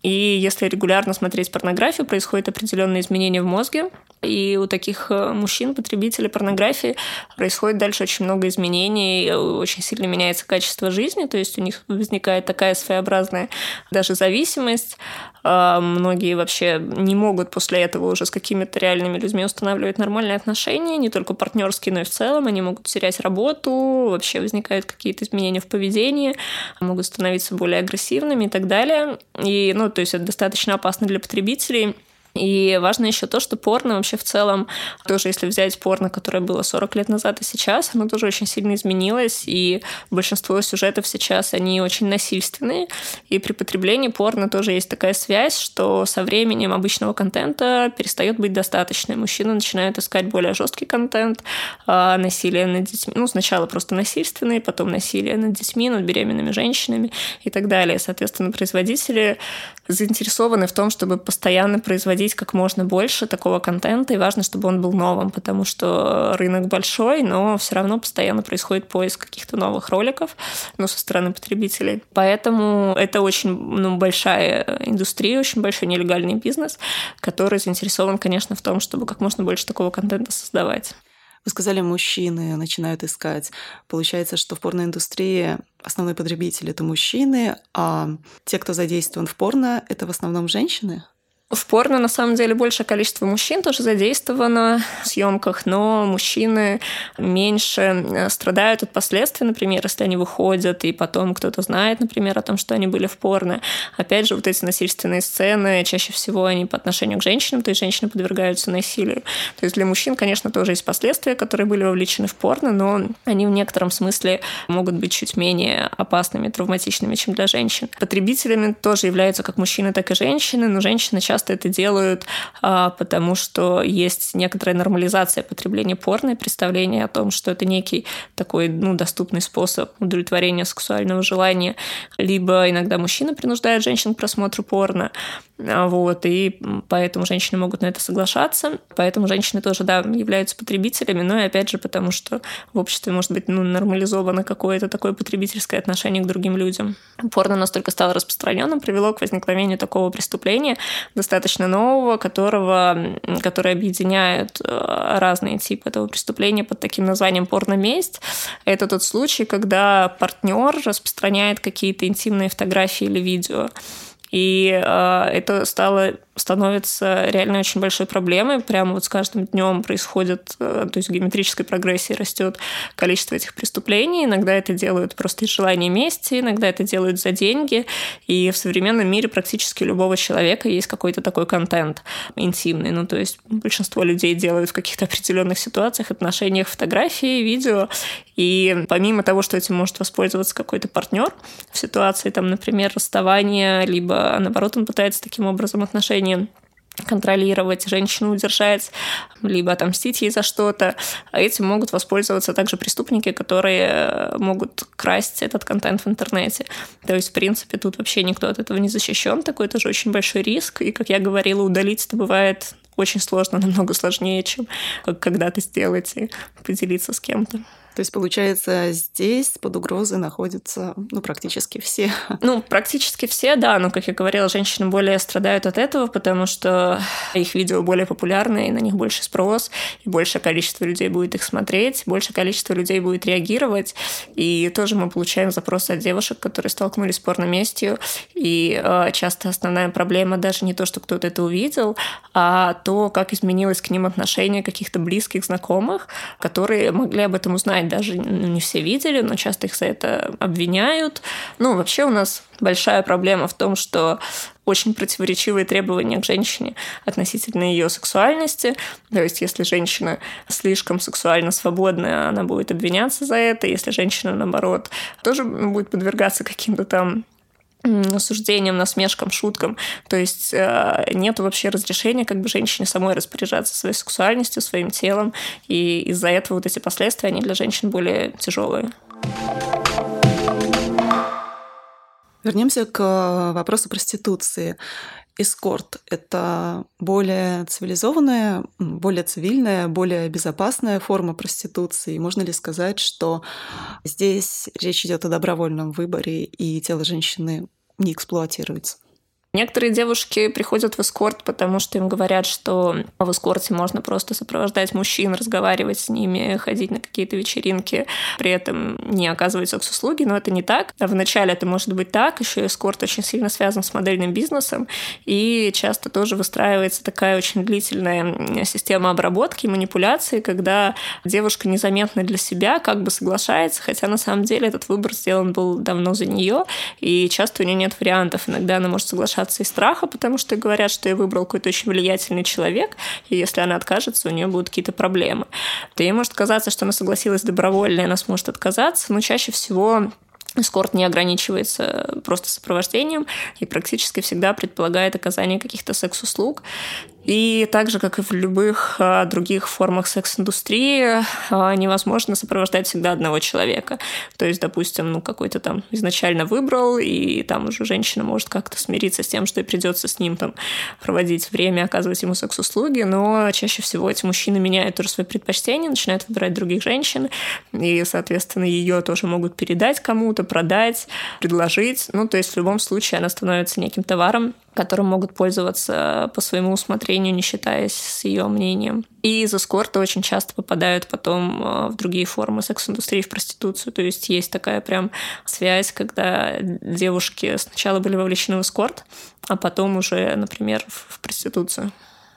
и если регулярно смотреть порнографию, происходят определенные изменения в мозге, и у таких мужчин, потребителей порнографии, происходит дальше очень много изменений, очень сильно меняется качество жизни, то есть у них возникает такая своеобразная даже зависимость. Многие вообще не могут после этого уже с какими-то реальными людьми устанавливать нормальные отношения, не только партнерские, но и в целом. Они могут терять работу, вообще возникают какие-то изменения в поведении, могут становиться более агрессивными и так далее. И, ну, то есть это достаточно опасно для потребителей. И важно еще то, что порно вообще в целом, тоже если взять порно, которое было сорок лет назад и сейчас, оно тоже очень сильно изменилось, и большинство сюжетов сейчас, они очень насильственные, и при потреблении порно тоже есть такая связь, что со временем обычного контента перестает быть достаточно, мужчины начинают искать более жесткий контент, насилие над детьми, ну, сначала просто насильственные, потом насилие над детьми, над беременными женщинами и так далее. Соответственно, производители заинтересованы в том, чтобы постоянно производить как можно больше такого контента, и важно, чтобы он был новым, потому что рынок большой, но все равно постоянно происходит поиск каких-то новых роликов, ну, со стороны потребителей. Поэтому это очень, ну, большая индустрия, очень большой нелегальный бизнес, который заинтересован, конечно, в том, чтобы как можно больше такого контента создавать. Вы сказали, мужчины начинают искать. Получается, что в порноиндустрии основной потребитель — это мужчины, а те, кто задействован в порно, это в основном женщины? В порно, на самом деле, большее количество мужчин тоже задействовано в съемках, но мужчины меньше страдают от последствий, например, если они выходят, и потом кто-то знает, например, о том, что они были в порно. Опять же, вот эти насильственные сцены, чаще всего они по отношению к женщинам, то есть женщины подвергаются насилию. То есть для мужчин, конечно, тоже есть последствия, которые были вовлечены в порно, но они в некотором смысле могут быть чуть менее опасными, травматичными, чем для женщин. Потребителями тоже являются как мужчины, так и женщины, но женщины часто Часто это делают, потому что есть некоторая нормализация потребления порно и представление о том, что это некий такой, ну, доступный способ удовлетворения сексуального желания. Либо иногда мужчина принуждает женщин к просмотру порно, вот, и поэтому женщины могут на это соглашаться. Поэтому женщины тоже, да, являются потребителями, но и опять же потому, что в обществе может быть, ну, нормализовано какое-то такое потребительское отношение к другим людям. Порно настолько стало распространенным, привело к возникновению такого преступления, достаточно нового, которого, который объединяет разные типы этого преступления под таким названием порноместь. Это тот случай, когда партнер распространяет какие-то интимные фотографии или видео. И э, это стало, становится реально очень большой проблемой. Прямо вот с каждым днем происходит, э, то есть в геометрической прогрессии растет количество этих преступлений. Иногда это делают просто из желания мести, иногда это делают за деньги. И в современном мире практически у любого человека есть какой-то такой контент интимный. Ну, то есть большинство людей делают в каких-то определенных ситуациях, отношениях, фотографии, видео. И помимо того, что этим может воспользоваться какой-то партнер в ситуации, там, например, расставания, либо, наоборот, он пытается таким образом отношения контролировать, женщину удержать, либо отомстить ей за что-то. А этим могут воспользоваться также преступники, которые могут красть этот контент в интернете. То есть, в принципе, тут вообще никто от этого не защищен. Такой тоже очень большой риск. И, как я говорила, удалить это бывает очень сложно, намного сложнее, чем когда-то сделать и поделиться с кем-то. То есть, получается, здесь под угрозой находятся, ну, практически все. Ну, практически все, да. Но, как я говорила, женщины более страдают от этого, потому что их видео более популярны, и на них больше спрос, и большее количество людей будет их смотреть, большее количество людей будет реагировать. И тоже мы получаем запросы от девушек, которые столкнулись с порноместью. И э, часто основная проблема даже не то, что кто-то это увидел, а то, как изменилось к ним отношение каких-то близких, знакомых, которые могли об этом узнать. Даже не все видели, но часто их за это обвиняют. Ну, вообще у нас большая проблема в том, что очень противоречивые требования к женщине относительно ее сексуальности. То есть, если женщина слишком сексуально свободная, она будет обвиняться за это. Если женщина, наоборот, тоже будет подвергаться каким-то там осуждением, насмешкам, шуткам. То есть нет вообще разрешения как бы женщине самой распоряжаться своей сексуальностью, своим телом. И из-за этого вот эти последствия, они для женщин более тяжелые. Вернемся к вопросу проституции. Эскорт – это более цивилизованная, более цивильная, более безопасная форма проституции. Можно ли сказать, что здесь речь идет о добровольном выборе и тело женщины не эксплуатируется? Некоторые девушки приходят в эскорт, потому что им говорят, что в эскорте можно просто сопровождать мужчин, разговаривать с ними, ходить на какие-то вечеринки, при этом не оказывать секс-услуги, но это не так. Вначале это может быть так, еще эскорт очень сильно связан с модельным бизнесом, и часто тоже выстраивается такая очень длительная система обработки, манипуляции, когда девушка незаметно для себя как бы соглашается, хотя на самом деле этот выбор сделан был давно за нее, и часто у нее нет вариантов. Иногда она может соглашаться из страха, потому что говорят, что я выбрал какой-то очень влиятельный человек, и если она откажется, у нее будут какие-то проблемы. Да ей может казаться, что она согласилась добровольно, и она сможет отказаться, но чаще всего эскорт не ограничивается просто сопровождением и практически всегда предполагает оказание каких-то секс-услуг. И так же, как и в любых других формах секс-индустрии, невозможно сопровождать всегда одного человека. То есть, допустим, ну, какой-то там изначально выбрал, и там уже женщина может как-то смириться с тем, что ей придется с ним там проводить время, оказывать ему секс-услуги, но чаще всего эти мужчины меняют тоже свои предпочтения, начинают выбирать других женщин, и, соответственно, ее тоже могут передать кому-то, продать, предложить. Ну, то есть, в любом случае, она становится неким товаром, которым могут пользоваться по своему усмотрению, не считаясь с ее мнением. И из эскорта очень часто попадают потом в другие формы секс-индустрии, в проституцию. То есть есть такая прям связь, когда девушки сначала были вовлечены в эскорт, а потом уже, например, в проституцию.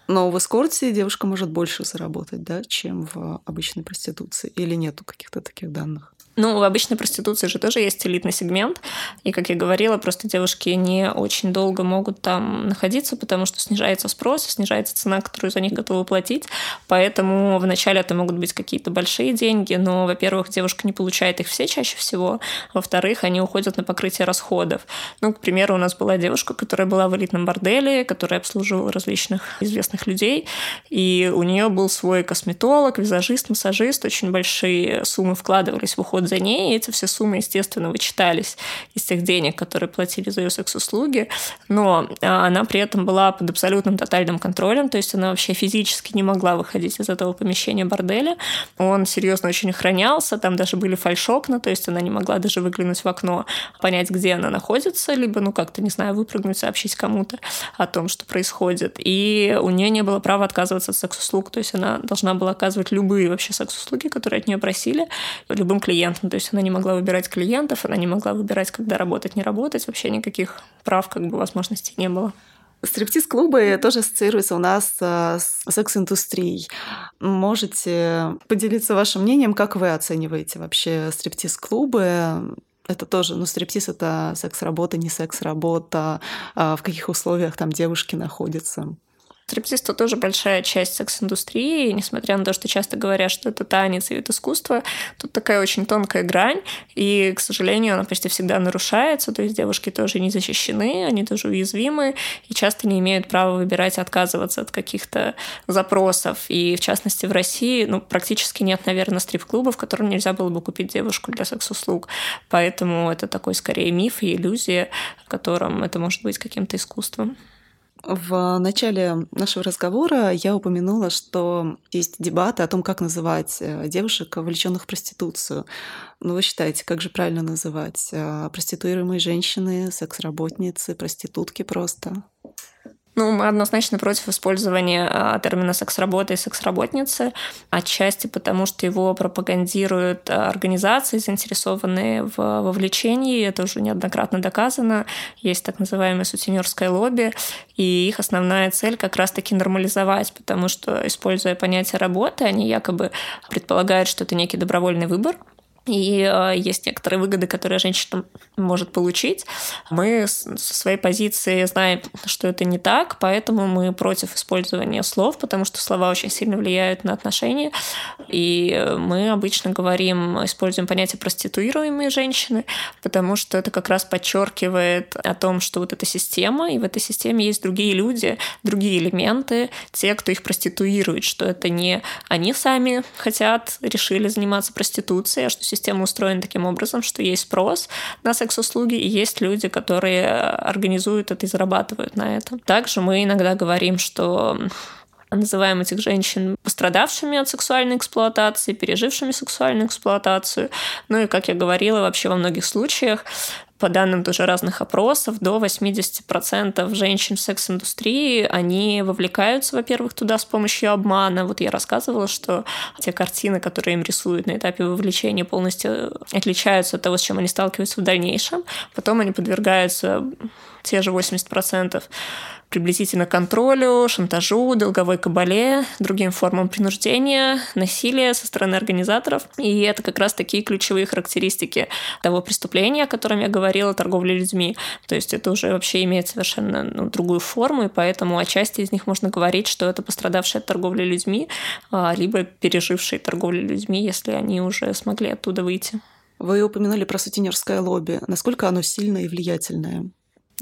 Но в эскорте девушка может больше заработать, да, чем в обычной проституции? Или нету каких-то таких данных? Ну, в обычной проституции же тоже есть элитный сегмент. И, как я говорила, просто девушки не очень долго могут там находиться, потому что снижается спрос, снижается цена, которую за них готовы платить. Поэтому вначале это могут быть какие-то большие деньги, но, во-первых, девушка не получает их все чаще всего. Во-вторых, они уходят на покрытие расходов. Ну, к примеру, у нас была девушка, которая была в элитном борделе, которая обслуживала различных известных людей. И у нее был свой косметолог, визажист, массажист. Очень большие суммы вкладывались в уход за ней, и эти все суммы, естественно, вычитались из тех денег, которые платили за ее секс-услуги, но она при этом была под абсолютным тотальным контролем, то есть она вообще физически не могла выходить из этого помещения борделя, он серьезно очень охранялся, там даже были фальшокна, то есть она не могла даже выглянуть в окно, понять, где она находится, либо, ну, как-то, не знаю, выпрыгнуть, сообщить кому-то о том, что происходит, и у нее не было права отказываться от секс-услуг, то есть она должна была оказывать любые вообще секс-услуги, которые от нее просили, любым клиентам. клиент. Ну, то есть она не могла выбирать клиентов, она не могла выбирать, когда работать, не работать. Вообще никаких прав, как бы, возможностей не было. Стриптиз-клубы тоже ассоциируются у нас с секс-индустрией. Можете поделиться вашим мнением, как вы оцениваете вообще стриптиз-клубы? Это тоже, ну, стриптиз — это секс-работа, не секс-работа, в каких условиях там девушки находятся? Стриптиз — это тоже большая часть секс-индустрии, и несмотря на то, что часто говорят, что это танец и вид искусства, тут такая очень тонкая грань, и, к сожалению, она почти всегда нарушается, то есть девушки тоже не защищены, они тоже уязвимы, и часто не имеют права выбирать и отказываться от каких-то запросов. И, в частности, в России ну, практически нет, наверное, стрип-клубов, в котором нельзя было бы купить девушку для секс-услуг, поэтому это такой, скорее, миф и иллюзия, в котором это может быть каким-то искусством. В начале нашего разговора я упомянула, что есть дебаты о том, как называть девушек, вовлеченных в проституцию. Ну, вы считаете, как же правильно называть? Проституируемые женщины, секс-работницы, проститутки просто? Ну, мы однозначно против использования термина «секс-работа» и «секс-работница», отчасти потому, что его пропагандируют организации, заинтересованные в вовлечении, это уже неоднократно доказано, есть так называемое сутенерское лобби, и их основная цель как раз-таки нормализовать, потому что, используя понятие «работы», они якобы предполагают, что это некий добровольный выбор, и есть некоторые выгоды, которые женщина может получить. Мы со своей позиции знаем, что это не так, поэтому мы против использования слов, потому что слова очень сильно влияют на отношения. И мы обычно говорим, используем понятие «проституируемые женщины», потому что это как раз подчеркивает о том, что вот эта система, и в этой системе есть другие люди, другие элементы, те, кто их проституирует, что это не они сами хотят, решили заниматься проституцией, а что система устроена таким образом, что есть спрос на секс-услуги, и есть люди, которые организуют это и зарабатывают на этом. Также мы иногда говорим, что называем этих женщин пострадавшими от сексуальной эксплуатации, пережившими сексуальную эксплуатацию. Ну и, как я говорила, вообще во многих случаях, по данным тоже разных опросов, до восемьдесят процентов женщин в секс-индустрии, они вовлекаются, во-первых, туда с помощью обмана. Вот я рассказывала, что те картины, которые им рисуют на этапе вовлечения, полностью отличаются от того, с чем они сталкиваются в дальнейшем. Потом они подвергаются, те же восемьдесят процентов, приблизительно контролю, шантажу, долговой кабале, другим формам принуждения, насилия со стороны организаторов. И это как раз такие ключевые характеристики того преступления, о котором я говорила, торговля людьми. То есть это уже вообще имеет совершенно ну, другую форму, и поэтому отчасти из них можно говорить, что это пострадавшие от торговли людьми, либо пережившие торговлю людьми, если они уже смогли оттуда выйти. Вы упомянули про сутенерское лобби. Насколько оно сильное и влиятельное?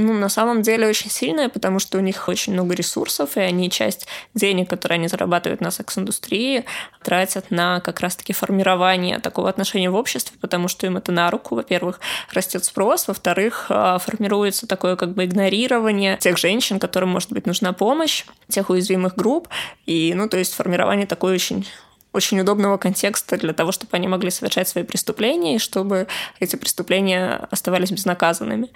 Ну, на самом деле очень сильная, потому что у них очень много ресурсов, и они часть денег, которые они зарабатывают на секс-индустрии, тратят на как раз-таки формирование такого отношения в обществе, потому что им это на руку. Во-первых, растет спрос, во-вторых, формируется такое как бы игнорирование тех женщин, которым, может быть, нужна помощь, тех уязвимых групп, и, ну, то есть формирование такой очень... очень удобного контекста для того, чтобы они могли совершать свои преступления, и чтобы эти преступления оставались безнаказанными.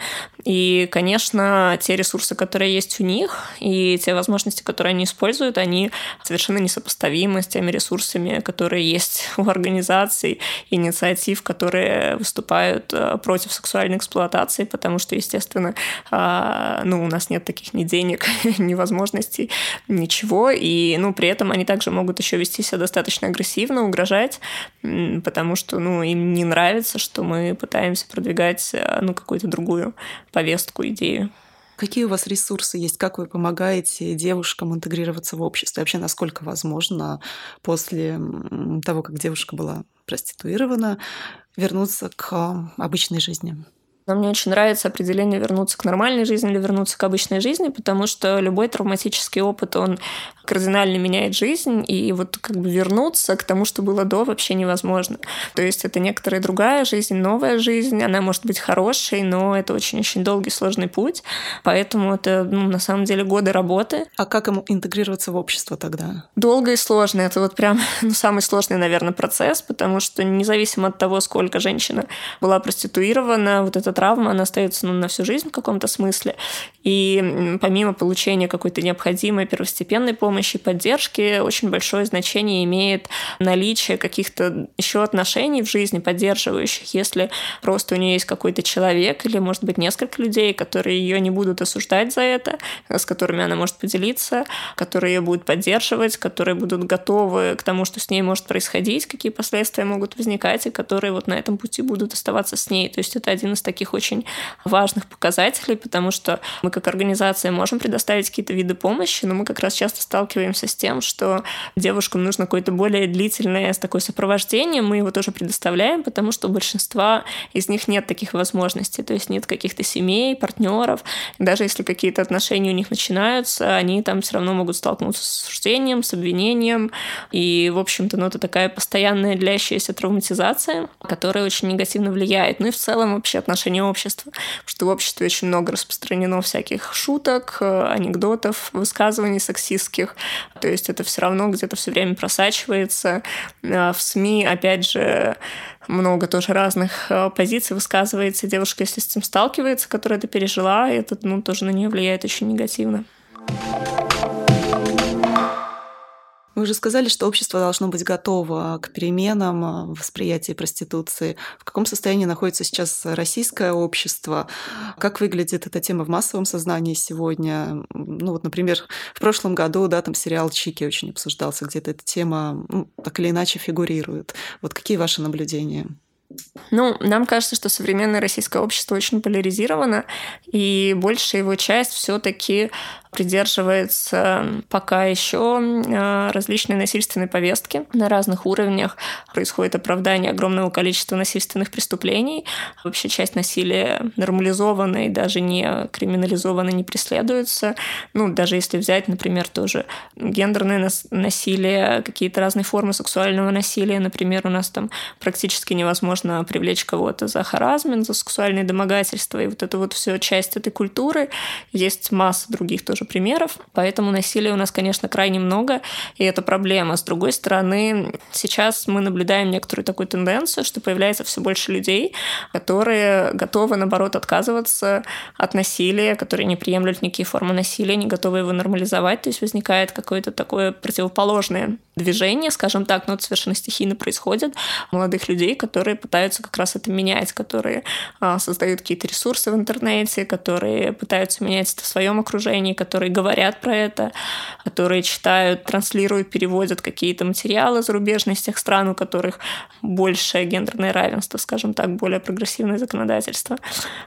И, конечно, те ресурсы, которые есть у них, и те возможности, которые они используют, они совершенно несопоставимы с теми ресурсами, которые есть у организаций, инициатив, которые выступают против сексуальной эксплуатации, потому что, естественно, ну, у нас нет таких ни денег, ни возможностей, ничего. И ну, при этом они также могут еще вести себя достаточно агрессивно, угрожать, потому что ну, им не нравится, что мы пытаемся продвигать ну, какую-то другую повестку, идею. Какие у вас ресурсы есть? Как вы помогаете девушкам интегрироваться в общество? Вообще, насколько возможно после того, как девушка была проституирована, вернуться к обычной жизни? Но мне очень нравится определение «вернуться к нормальной жизни» или «вернуться к обычной жизни», потому что любой травматический опыт, он кардинально меняет жизнь, и вот как бы вернуться к тому, что было до, вообще невозможно. То есть это некоторая другая жизнь, новая жизнь, она может быть хорошей, но это очень-очень долгий, сложный путь, поэтому это, ну, на самом деле, годы работы. А как ему интегрироваться в общество тогда? Долго и сложно. Это вот прям ну, самый сложный, наверное, процесс, потому что независимо от того, сколько женщина была проституирована, вот это травма, она остается ну, на всю жизнь в каком-то смысле. И помимо получения какой-то необходимой первостепенной помощи и поддержки, очень большое значение имеет наличие каких-то еще отношений в жизни поддерживающих. Если просто у нее есть какой-то человек или, может быть, несколько людей, которые ее не будут осуждать за это, с которыми она может поделиться, которые ее будут поддерживать, которые будут готовы к тому, что с ней может происходить, какие последствия могут возникать, и которые вот на этом пути будут оставаться с ней. То есть это один из таких очень важных показателей, потому что мы как организация можем предоставить какие-то виды помощи, но мы как раз часто сталкиваемся с тем, что девушкам нужно какое-то более длительное такое сопровождение, мы его тоже предоставляем, потому что у большинства из них нет таких возможностей, то есть нет каких-то семей, партнеров. Даже если какие-то отношения у них начинаются, они там все равно могут столкнуться с осуждением, с обвинением, и, в общем-то, ну, это такая постоянная длящаяся травматизация, которая очень негативно влияет. Ну и в целом вообще отношение общества, потому что в обществе очень много распространено всяких шуток, анекдотов, высказываний сексистских, то есть это все равно где-то все время просачивается. В СМИ, опять же, много тоже разных позиций высказывается. Девушка, если с этим сталкивается, которая это пережила, это ну, тоже на нее влияет очень негативно. Вы уже сказали, что общество должно быть готово к переменам в восприятии проституции. В каком состоянии находится сейчас российское общество? Как выглядит эта тема в массовом сознании сегодня? Ну вот, например, в прошлом году, да, там сериал «Чики» очень обсуждался, где-то эта тема, ну, так или иначе фигурирует. Вот какие ваши наблюдения? Ну, нам кажется, что современное российское общество очень поляризировано, и большая его часть все-таки придерживается пока еще различной насильственной повестки. На разных уровнях происходит оправдание огромного количества насильственных преступлений. Вообще часть насилия нормализована и даже не криминализована, не преследуется. Ну, даже если взять, например, тоже гендерное насилие, какие-то разные формы сексуального насилия. Например, у нас там практически невозможно привлечь кого-то за харассмент, за сексуальные домогательства. И вот это вот все часть этой культуры. Есть масса других тоже примеров, поэтому насилия у нас, конечно, крайне много, и это проблема. С другой стороны, сейчас мы наблюдаем некоторую такую тенденцию, что появляется все больше людей, которые готовы, наоборот, отказываться от насилия, которые не приемлют никакие формы насилия, не готовы его нормализовать, то есть возникает какое-то такое противоположное движение, скажем так, но это совершенно стихийно происходит, молодых людей, которые пытаются как раз это менять, которые создают какие-то ресурсы в интернете, которые пытаются менять это в своем окружении, которые говорят про это, которые читают, транслируют, переводят какие-то материалы зарубежные из тех стран, у которых большее гендерное равенство, скажем так, более прогрессивное законодательство.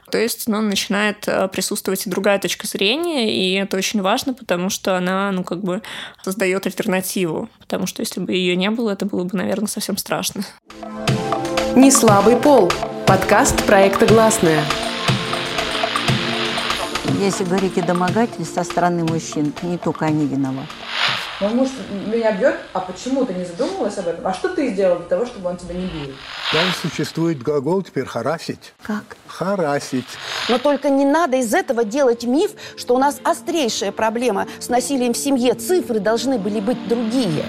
То есть, ну, начинает присутствовать и другая точка зрения, и это очень важно, потому что она, ну, как бы создает альтернативу, потому что если бы ее не было, это было бы, наверное, совсем страшно. Неслабый пол. Подкаст проекта «Гласная». Если говорить о домогательстве со стороны мужчин, не только они виноваты. Мой муж меня бьет, а почему ты не задумывалась об этом? А что ты сделал для того, чтобы он тебя не бил? Там существует глагол теперь «харасить». Как? Харасить. Но только не надо из этого делать миф, что у нас острейшая проблема с насилием в семье. Цифры должны были быть другие.